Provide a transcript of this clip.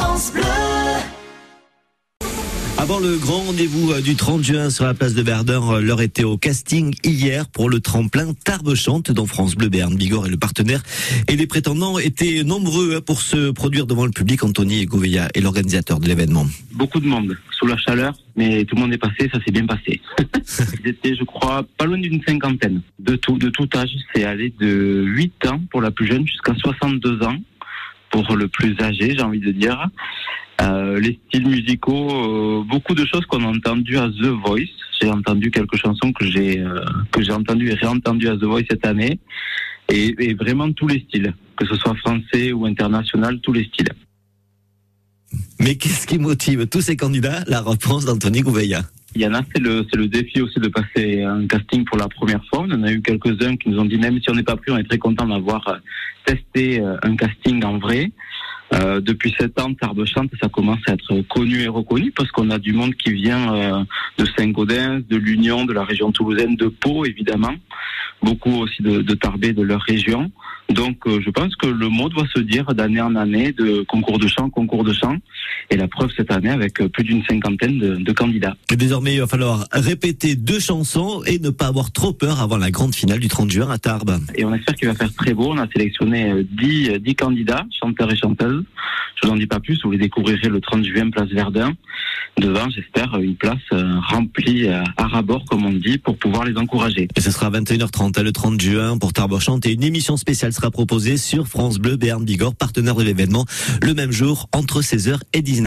France Bleu. Avant le grand rendez-vous du 30 juin sur la place de Verdun, l'heure était au casting hier pour le tremplin Tarbes Chante dont France Bleu Béarn Bigorre est le partenaire. Et les prétendants étaient nombreux pour se produire devant le public. Anthony Gouveia est l'organisateur de l'événement. Beaucoup de monde, sous la chaleur, mais tout le monde est passé, ça s'est bien passé. Ils étaient, je crois, pas loin d'une cinquantaine. De tout âge, c'est allé de 8 ans pour la plus jeune jusqu'à 62 ans pour le plus âgé, j'ai envie de dire. Les styles musicaux, beaucoup de choses qu'on a entendues à The Voice. J'ai entendu quelques chansons que j'ai entendues et réentendues à The Voice cette année. Et vraiment tous les styles, que ce soit français ou international, tous les styles. Mais qu'est-ce qui motive tous ces candidats? La réponse d'Anthony Gouveia. Il y en a, c'est le défi aussi de passer un casting pour la première fois. On en a eu quelques-uns qui nous ont dit, même si on n'est pas pris, on est très content d'avoir testé un casting en vrai. Depuis 7 ans, Tarbes Chante, ça commence à être connu et reconnu parce qu'on a du monde qui vient de Saint-Gaudens, de l'Union, de la région toulousaine, de Pau évidemment, beaucoup aussi de Tarbes, de leur région. Donc je pense que le mot doit se dire d'année en année, de concours de chant, et la preuve cette année avec plus d'une cinquantaine de candidats. Et désormais, il va falloir répéter 2 chansons et ne pas avoir trop peur avant la grande finale du 30 juin à Tarbes. Et on espère qu'il va faire très beau. On a sélectionné 10 candidats, chanteurs et chanteuses. Je n'en dis pas plus, vous les découvrirez le 30 juin place Verdun. Devant, j'espère, une place remplie à ras-bord, comme on dit, pour pouvoir les encourager. Et ce sera à 21h30 le 30 juin pour Tarbes Chante, et une émission spéciale sera proposée sur France Bleu Béarn Bigorre, partenaire de l'événement, le même jour entre 16h et 19h.